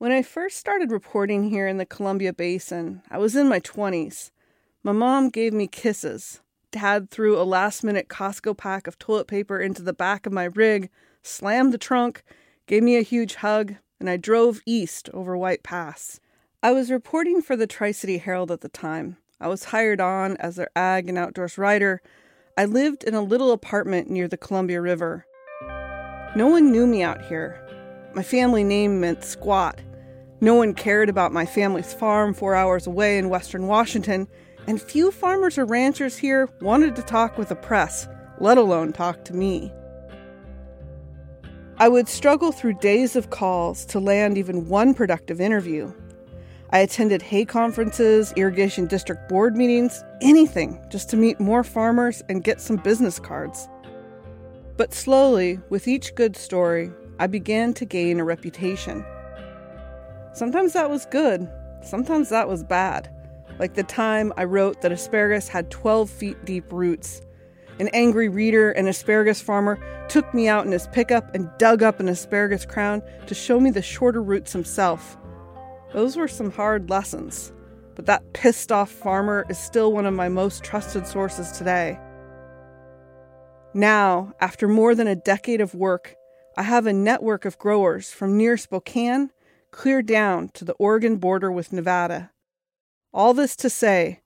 When I first started reporting here in the Columbia Basin, I was in my 20s. My mom gave me kisses. Dad threw a last-minute Costco pack of toilet paper into the back of my rig, slammed the trunk, gave me a huge hug, and I drove east over White Pass. I was reporting for the Tri-City Herald at the time. I was hired on as their ag and outdoors writer. I lived in a little apartment near the Columbia River. No one knew me out here. My family name meant squat. No one cared about my family's farm 4 hours away in western Washington, and few farmers or ranchers here wanted to talk with the press, let alone talk to me. I would struggle through days of calls to land even one productive interview. I attended hay conferences, irrigation district board meetings, anything just to meet more farmers and get some business cards. But slowly, with each good story, I began to gain a reputation. Sometimes that was good, sometimes that was bad. Like the time I wrote that asparagus had 12 feet deep roots. An angry reader and asparagus farmer took me out in his pickup and dug up an asparagus crown to show me the shorter roots himself. Those were some hard lessons, but that pissed off farmer is still one of my most trusted sources today. Now, after more than a decade of work, I have a network of growers from near Spokane clear down to the Oregon border with Nevada. All this to say,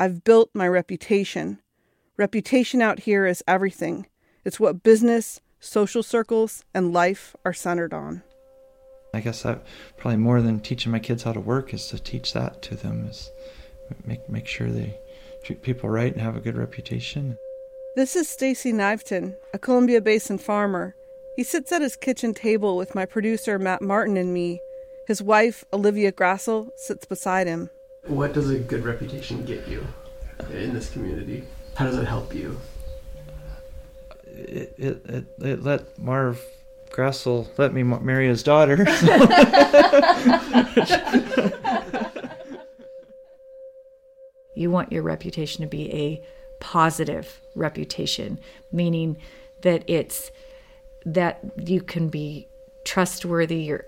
I've built my reputation. Reputation out here is everything. It's what business, social circles, and life are centered on. I guess that probably more than teaching my kids how to work is to teach that to them, is make sure they treat people right and have a good reputation. This is Stacy Kniveton, a Columbia Basin farmer. He sits at his kitchen table with my producer Matt Martin and me. His wife, Olivia Grassell, sits beside him. What does a good reputation get you in this community? How does it help you? It let Marv Grassl let me marry his daughter. You want your reputation to be a positive reputation, meaning that it's that you can be trustworthy, you're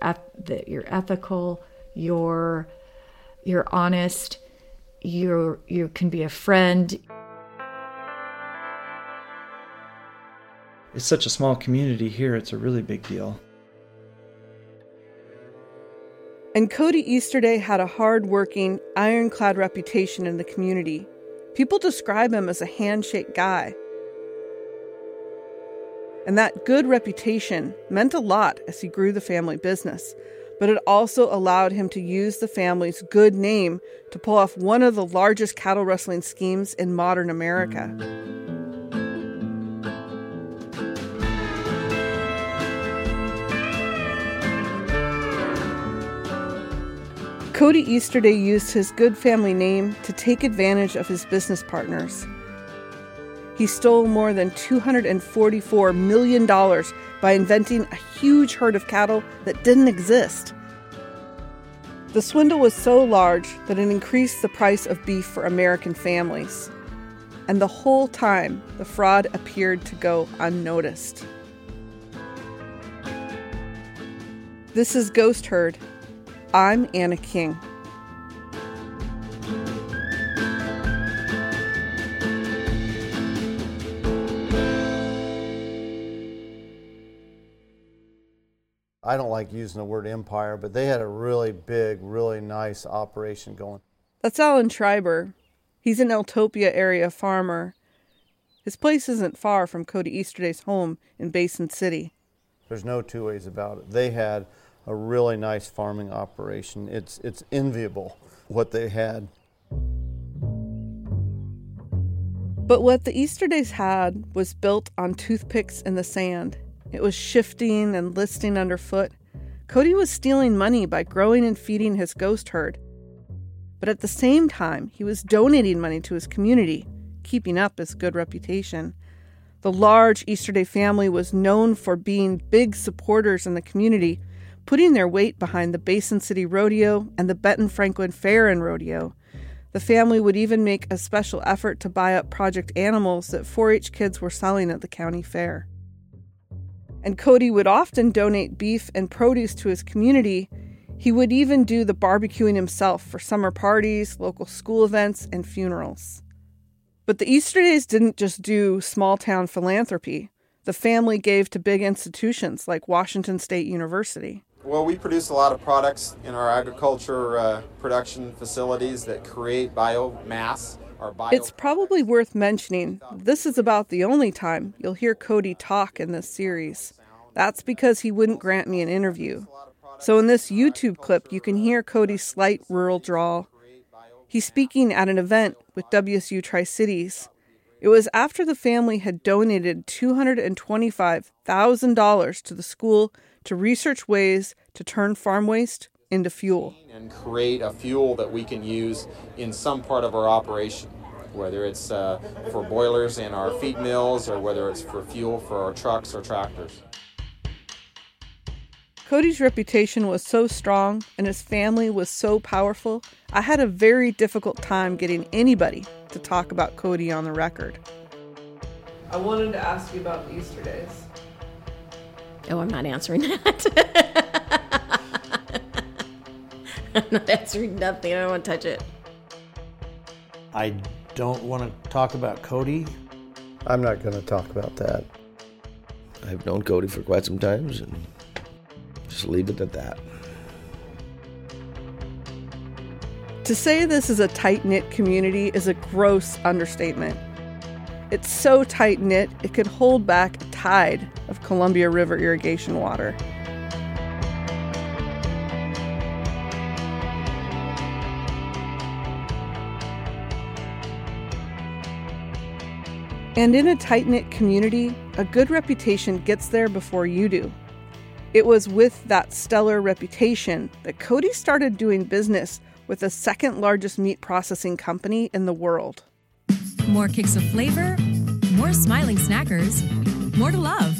ethical, you're honest, you can be a friend. It's such a small community here, it's a really big deal. And Cody Easterday had a hard-working, ironclad reputation in the community. People describe him as a handshake guy. And that good reputation meant a lot as he grew the family business, but it also allowed him to use the family's good name to pull off one of the largest cattle rustling schemes in modern America. Cody Easterday used his good family name to take advantage of his business partners. He stole more than $244 million by inventing a huge herd of cattle that didn't exist. The swindle was so large that it increased the price of beef for American families. And the whole time, the fraud appeared to go unnoticed. This is Ghost Herd. I'm Anna King. I don't like using the word empire, but they had a really big, really nice operation going. That's Alan Treiber. He's an Eltopia area farmer. His place isn't far from Cody Easterday's home in Basin City. There's no two ways about it. They had a really nice farming operation. It's enviable what they had. But what the Easterdays had was built on toothpicks in the sand. It was shifting and listing underfoot. Cody was stealing money by growing and feeding his ghost herd. But at the same time, he was donating money to his community, keeping up his good reputation. The large Easterday family was known for being big supporters in the community, putting their weight behind the Basin City Rodeo and the Benton Franklin Fair and Rodeo. The family would even make a special effort to buy up project animals that 4-H kids were selling at the county fair. And Cody would often donate beef and produce to his community. He would even do the barbecuing himself for summer parties, local school events, and funerals. But the Easterdays didn't just do small-town philanthropy. The family gave to big institutions like Washington State University. Well, we produce a lot of products in our agriculture production facilities that create biomass. It's probably worth mentioning, this is about the only time you'll hear Cody talk in this series. That's because he wouldn't grant me an interview. So in this YouTube clip, you can hear Cody's slight rural drawl. He's speaking at an event with WSU Tri-Cities. It was after the family had donated $225,000 to the school to research ways to turn farm waste into fuel. And create a fuel that we can use in some part of our operation, whether it's for boilers in our feed mills or whether it's for fuel for our trucks or tractors. Cody's reputation was so strong and his family was so powerful, I had a very difficult time getting anybody to talk about Cody on the record. I wanted to ask you about the Easterdays. Oh, I'm not answering that. I'm not answering nothing. I don't want to touch it. I don't want to talk about Cody. I'm not going to talk about that. I've known Cody for quite some time, and just leave it at that. To say this is a tight-knit community is a gross understatement. It's so tight-knit, it could hold back a tide of Columbia River irrigation water. And in a tight-knit community, a good reputation gets there before you do. It was with that stellar reputation that Cody started doing business with the second largest meat processing company in the world. More kicks of flavor, more smiling snackers, more to love.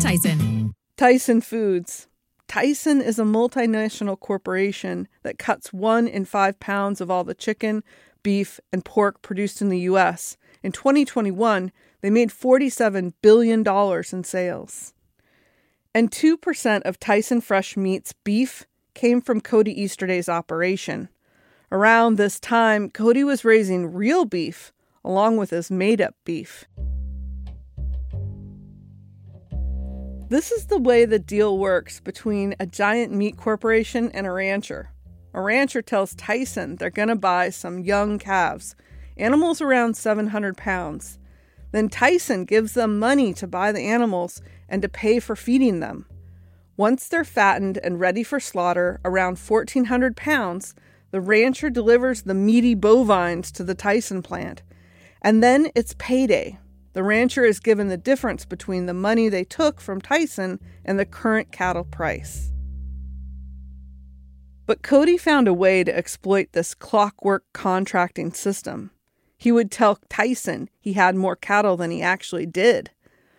Tyson. Tyson Foods. Tyson is a multinational corporation that cuts 1 in 5 pounds of all the chicken, beef, and pork produced in the U.S. In 2021, they made $47 billion in sales. And 2% of Tyson Fresh Meats beef came from Cody Easterday's operation. Around this time, Cody was raising real beef along with his made-up beef. This is the way the deal works between a giant meat corporation and a rancher. A rancher tells Tyson they're going to buy some young calves, animals around 700 pounds. Then Tyson gives them money to buy the animals and to pay for feeding them. Once they're fattened and ready for slaughter, around 1,400 pounds, the rancher delivers the meaty bovines to the Tyson plant. And then it's payday. The rancher is given the difference between the money they took from Tyson and the current cattle price. But Cody found a way to exploit this clockwork contracting system. He would tell Tyson he had more cattle than he actually did.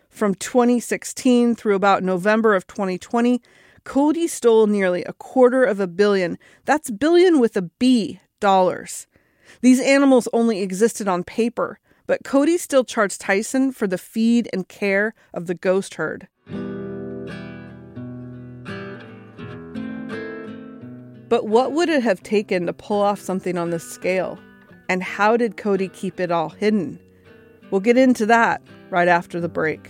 From 2016 through about November of 2020, Cody stole nearly $250 million. That's billion with a B dollars. These animals only existed on paper, but Cody still charged Tyson for the feed and care of the ghost herd. But what would it have taken to pull off something on this scale? And how did Cody keep it all hidden? We'll get into that right after the break.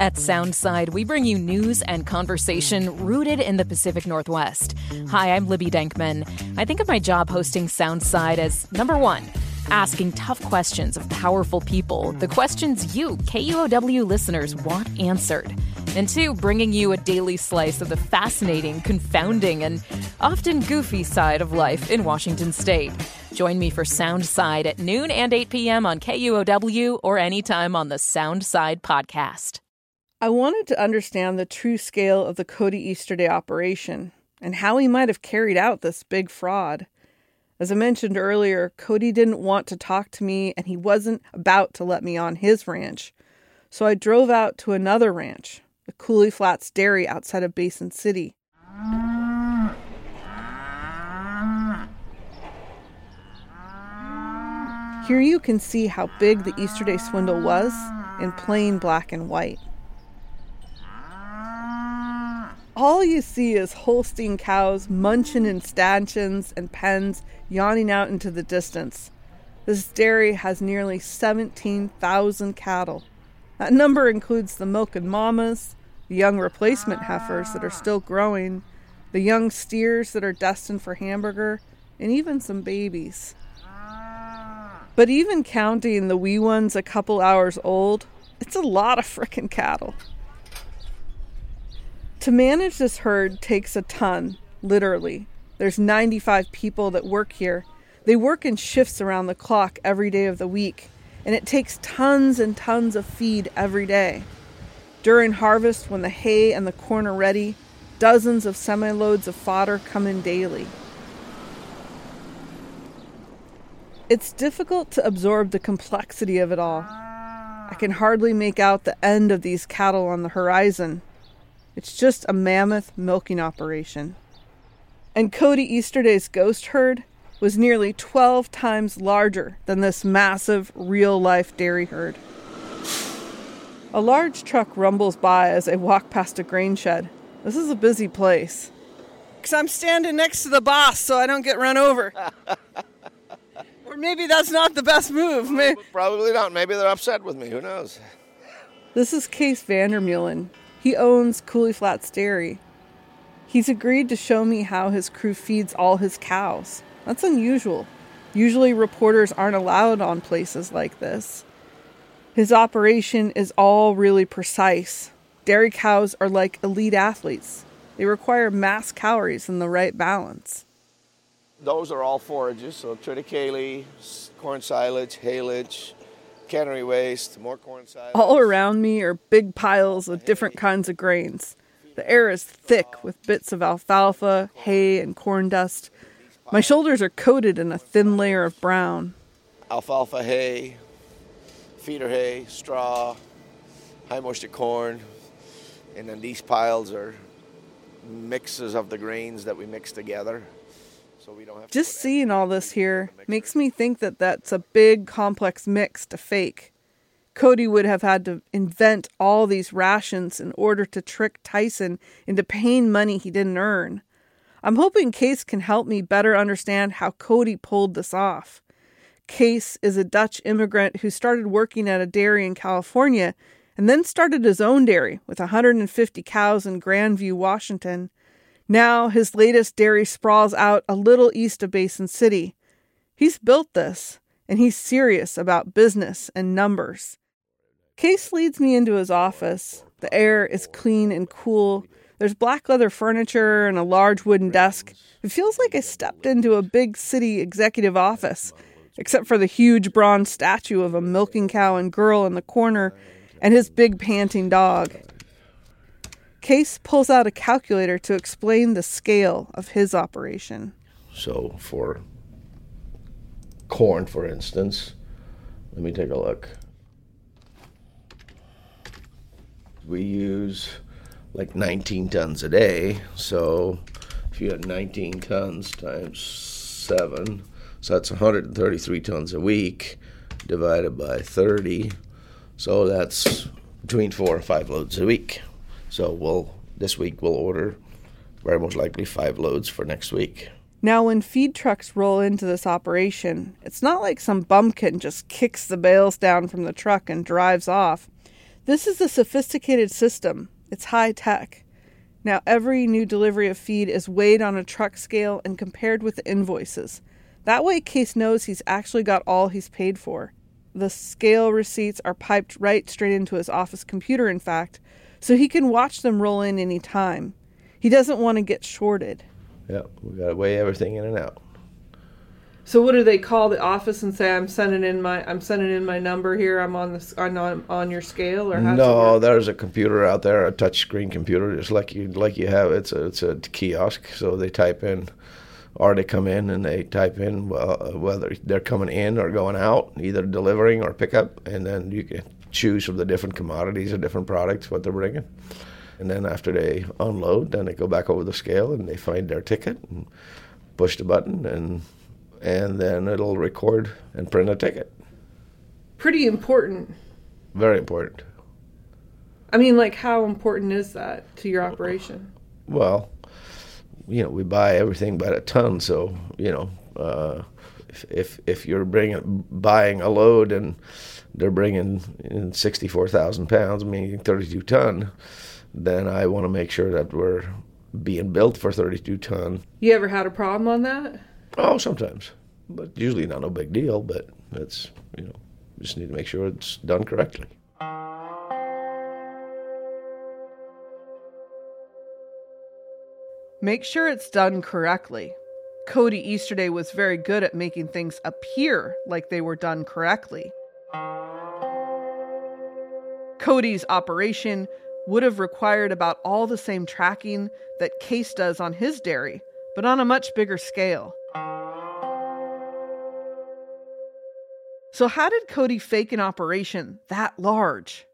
At Soundside, we bring you news and conversation rooted in the Pacific Northwest. Hi, I'm Libby Denkman. I think of my job hosting Soundside as, number one, asking tough questions of powerful people, the questions you, KUOW listeners, want answered. And two, bringing you a daily slice of the fascinating, confounding, and often goofy side of life in Washington State. Join me for Soundside at noon and 8 p.m. on KUOW or anytime on the Soundside podcast. I wanted to understand the true scale of the Cody Easterday operation and how he might have carried out this big fraud. As I mentioned earlier, Cody didn't want to talk to me, and he wasn't about to let me on his ranch. So I drove out to another ranch, the Cooley Flats Dairy outside of Basin City. Here you can see how big the Easterday swindle was in plain black and white. All you see is Holstein cows munching in stanchions and pens yawning out into the distance. This dairy has nearly 17,000 cattle. That number includes the milking mamas, the young replacement heifers that are still growing, the young steers that are destined for hamburger, and even some babies. But even counting the wee ones a couple hours old, it's a lot of frickin' cattle. To manage this herd takes a ton, literally. There's 95 people that work here. They work in shifts around the clock every day of the week, and it takes tons and tons of feed every day. During harvest, when the hay and the corn are ready, dozens of semi-loads of fodder come in daily. It's difficult to absorb the complexity of it all. I can hardly make out the end of these cattle on the horizon. It's just a mammoth milking operation. And Cody Easterday's ghost herd was nearly 12 times larger than this massive, real-life dairy herd. A large truck rumbles by as I walk past a grain shed. This is a busy place. 'Cause I'm standing next to the boss so I don't get run over. Or maybe that's not the best move. Probably not. Maybe they're upset with me. Who knows? This is Case Vandermeulen. He owns Cooley Flats Dairy. He's agreed to show me how his crew feeds all his cows. That's unusual. Usually reporters aren't allowed on places like this. His operation is all really precise. Dairy cows are like elite athletes. They require mass calories in the right balance. Those are all forages, so triticale, corn silage, haylage, cannery waste, more corn silage. All around me are big piles of different kinds of grains. The air is thick with bits of alfalfa, hay, and corn dust. My shoulders are coated in a thin layer of brown. Alfalfa hay, feeder hay, straw, high moisture corn, and then these piles are mixes of the grains that we mix together. So we don't have just seeing all this here makes me think that that's a big, complex mix to fake. Cody would have had to invent all these rations in order to trick Tyson into paying money he didn't earn. I'm hoping Case can help me better understand how Cody pulled this off. Case is a Dutch immigrant who started working at a dairy in California and then started his own dairy with 150 cows in Grandview, Washington. Now his latest dairy sprawls out a little east of Basin City. He's built this, and he's serious about business and numbers. Case leads me into his office. The air is clean and cool. There's black leather furniture and a large wooden desk. It feels like I stepped into a big city executive office, except for the huge bronze statue of a milking cow and girl in the corner and his big panting dog. Case pulls out a calculator to explain the scale of his operation. So for corn, for instance, let me take a look. We use like 19 tons a day. So if you had 19 tons times 7, so that's 133 tons a week divided by 30. So that's between 4 and 5 loads a week. So this week we'll order very most likely 5 loads for next week. Now when feed trucks roll into this operation, it's not like some bumpkin just kicks the bales down from the truck and drives off. This is a sophisticated system. It's high tech. Now every new delivery of feed is weighed on a truck scale and compared with the invoices. That way Case knows he's actually got all he's paid for. The scale receipts are piped right straight into his office computer, in fact, so he can watch them roll in any time. He doesn't want to get shorted. Yeah, we got to weigh everything in and out. So what do they call the office and say, I'm sending in my number here. I'm on this on your scale, or no? There's a computer out there, a touch screen computer, just like you have. It's a kiosk. So they type in, or they come in and they type in whether they're coming in or going out, either delivering or pickup, and then you can choose from the different commodities or different products what they're bringing. And then after they unload, then they go back over the scale and they find their ticket and push the button and then it'll record and print a ticket. Pretty important. Very important. I mean, like, how important is that to your operation? Well, you know, we buy everything by the ton, so, you know, if you're buying a load and they're bringing in 64,000 pounds, meaning 32 ton, then I want to make sure that we're being built for 32 ton. You ever had a problem on that? Oh, sometimes, but usually not no big deal, but that's, you know, just need to make sure it's done correctly. Make sure it's done correctly. Cody Easterday was very good at making things appear like they were done correctly. Cody's operation would have required about all the same tracking that Case does on his dairy, but on a much bigger scale. So how did Cody fake an operation that large?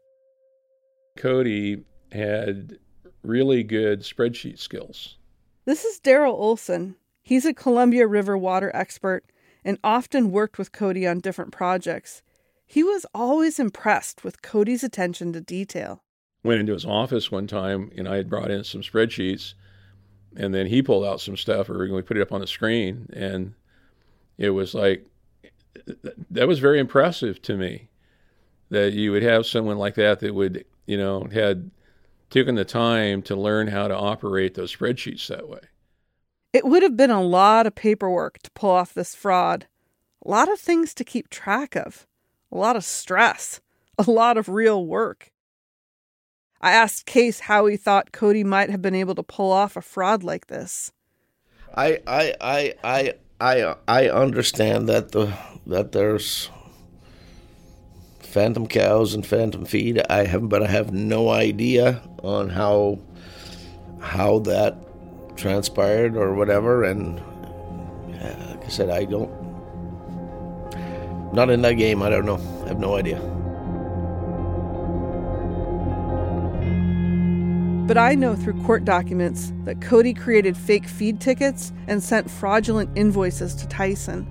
Cody had really good spreadsheet skills. This is Daryl Olson. He's a Columbia River water expert and often worked with Cody on different projects. He was always impressed with Cody's attention to detail. Went into his office one time and I had brought in some spreadsheets, and then he pulled out some stuff and we put it up on the screen, and it was like, that was very impressive to me, that you would have someone like that would, you know, had taken the time to learn how to operate those spreadsheets that way. It would have been a lot of paperwork to pull off this fraud, a lot of things to keep track of, a lot of stress, a lot of real work. I asked Case how he thought Cody might have been able to pull off a fraud like this. I understand that there's phantom cows and phantom feed. I have no idea on how that transpired or whatever. And like I said, not in that game. I don't know. I have no idea. But I know through court documents that Cody created fake feed tickets and sent fraudulent invoices to Tyson.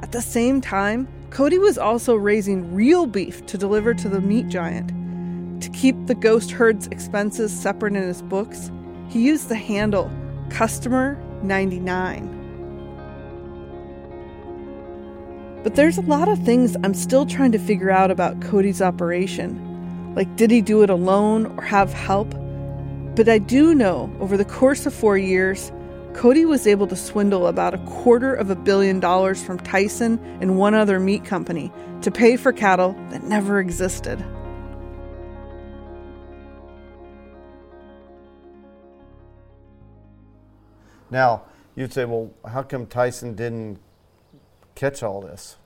At the same time, Cody was also raising real beef to deliver to the meat giant. To keep the Ghost Herd's expenses separate in his books, he used the handle Customer 99. But there's a lot of things I'm still trying to figure out about Cody's operation. Like, did he do it alone or have help? But I do know, over the course of 4 years, Cody was able to swindle about $250 million from Tyson and one other meat company to pay for cattle that never existed. Now, you'd say, well, how come Tyson didn't catch all this?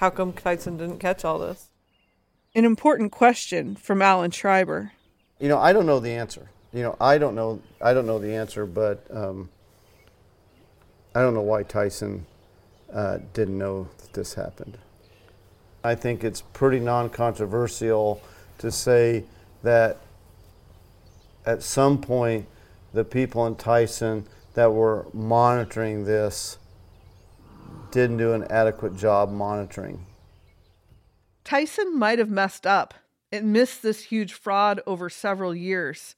An important question from Alan Treiber. You know, I don't know the answer. But I don't know why Tyson didn't know that this happened. I think it's pretty non-controversial to say that at some point the people in Tyson that were monitoring this didn't do an adequate job monitoring. Tyson might have messed up and missed this huge fraud over several years.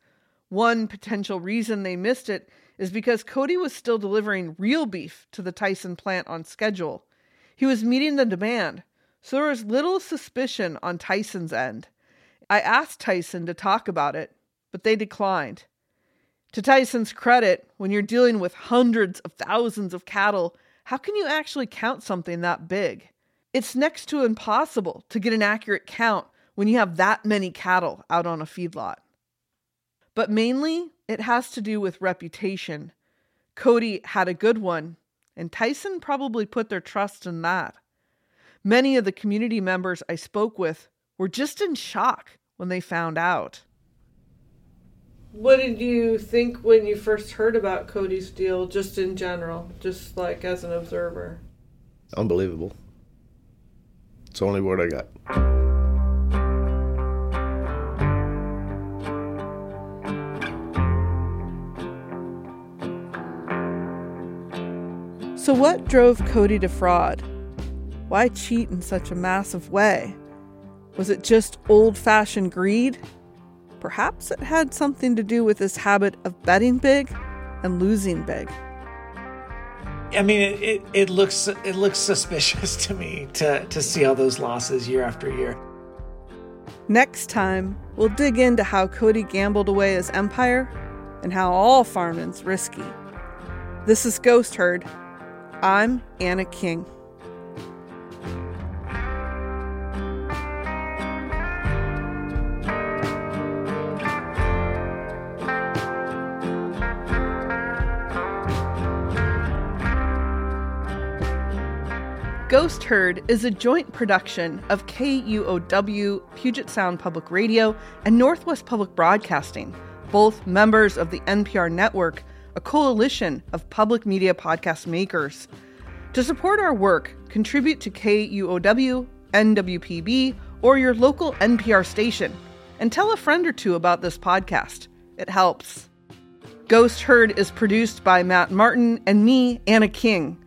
One potential reason they missed it is because Cody was still delivering real beef to the Tyson plant on schedule. He was meeting the demand, so there was little suspicion on Tyson's end. I asked Tyson to talk about it, but they declined. To Tyson's credit, when you're dealing with hundreds of thousands of cattle, how can you actually count something that big? It's next to impossible to get an accurate count when you have that many cattle out on a feedlot. But mainly, it has to do with reputation. Cody had a good one, and Tyson probably put their trust in that. Many of the community members I spoke with were just in shock when they found out. What did you think when you first heard about Cody's deal, just in general, just like as an observer? Unbelievable. It's the only word I got. So what drove Cody to fraud? Why cheat in such a massive way? Was it just old-fashioned greed? Perhaps it had something to do with his habit of betting big and losing big. I mean, it looks suspicious to me to see all those losses year after year. Next time, we'll dig into how Cody gambled away his empire and how all farming's risky. This is Ghost Herd. I'm Anna King. Ghost Herd is a joint production of KUOW, Puget Sound Public Radio, and Northwest Public Broadcasting, both members of the NPR network, a coalition of public media podcast makers. To support our work, contribute to KUOW, NWPB, or your local NPR station, and tell a friend or two about this podcast. It helps. Ghost Herd is produced by Matt Martin and me, Anna King.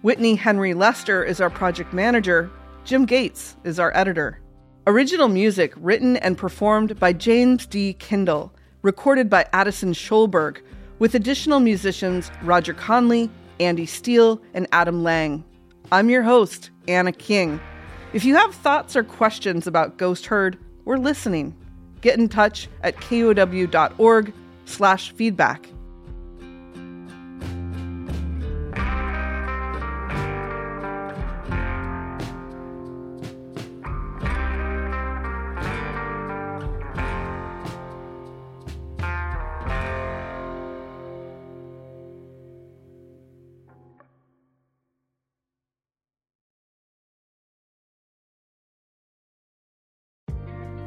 Whitney Henry Lester is our project manager. Jim Gates is our editor. Original music written and performed by James D. Kindle, recorded by Addison Scholberg, with additional musicians Roger Conley, Andy Steele, and Adam Lang. I'm your host, Anna King. If you have thoughts or questions about Ghost Herd, we're listening. Get in touch at KUOW.org/feedback.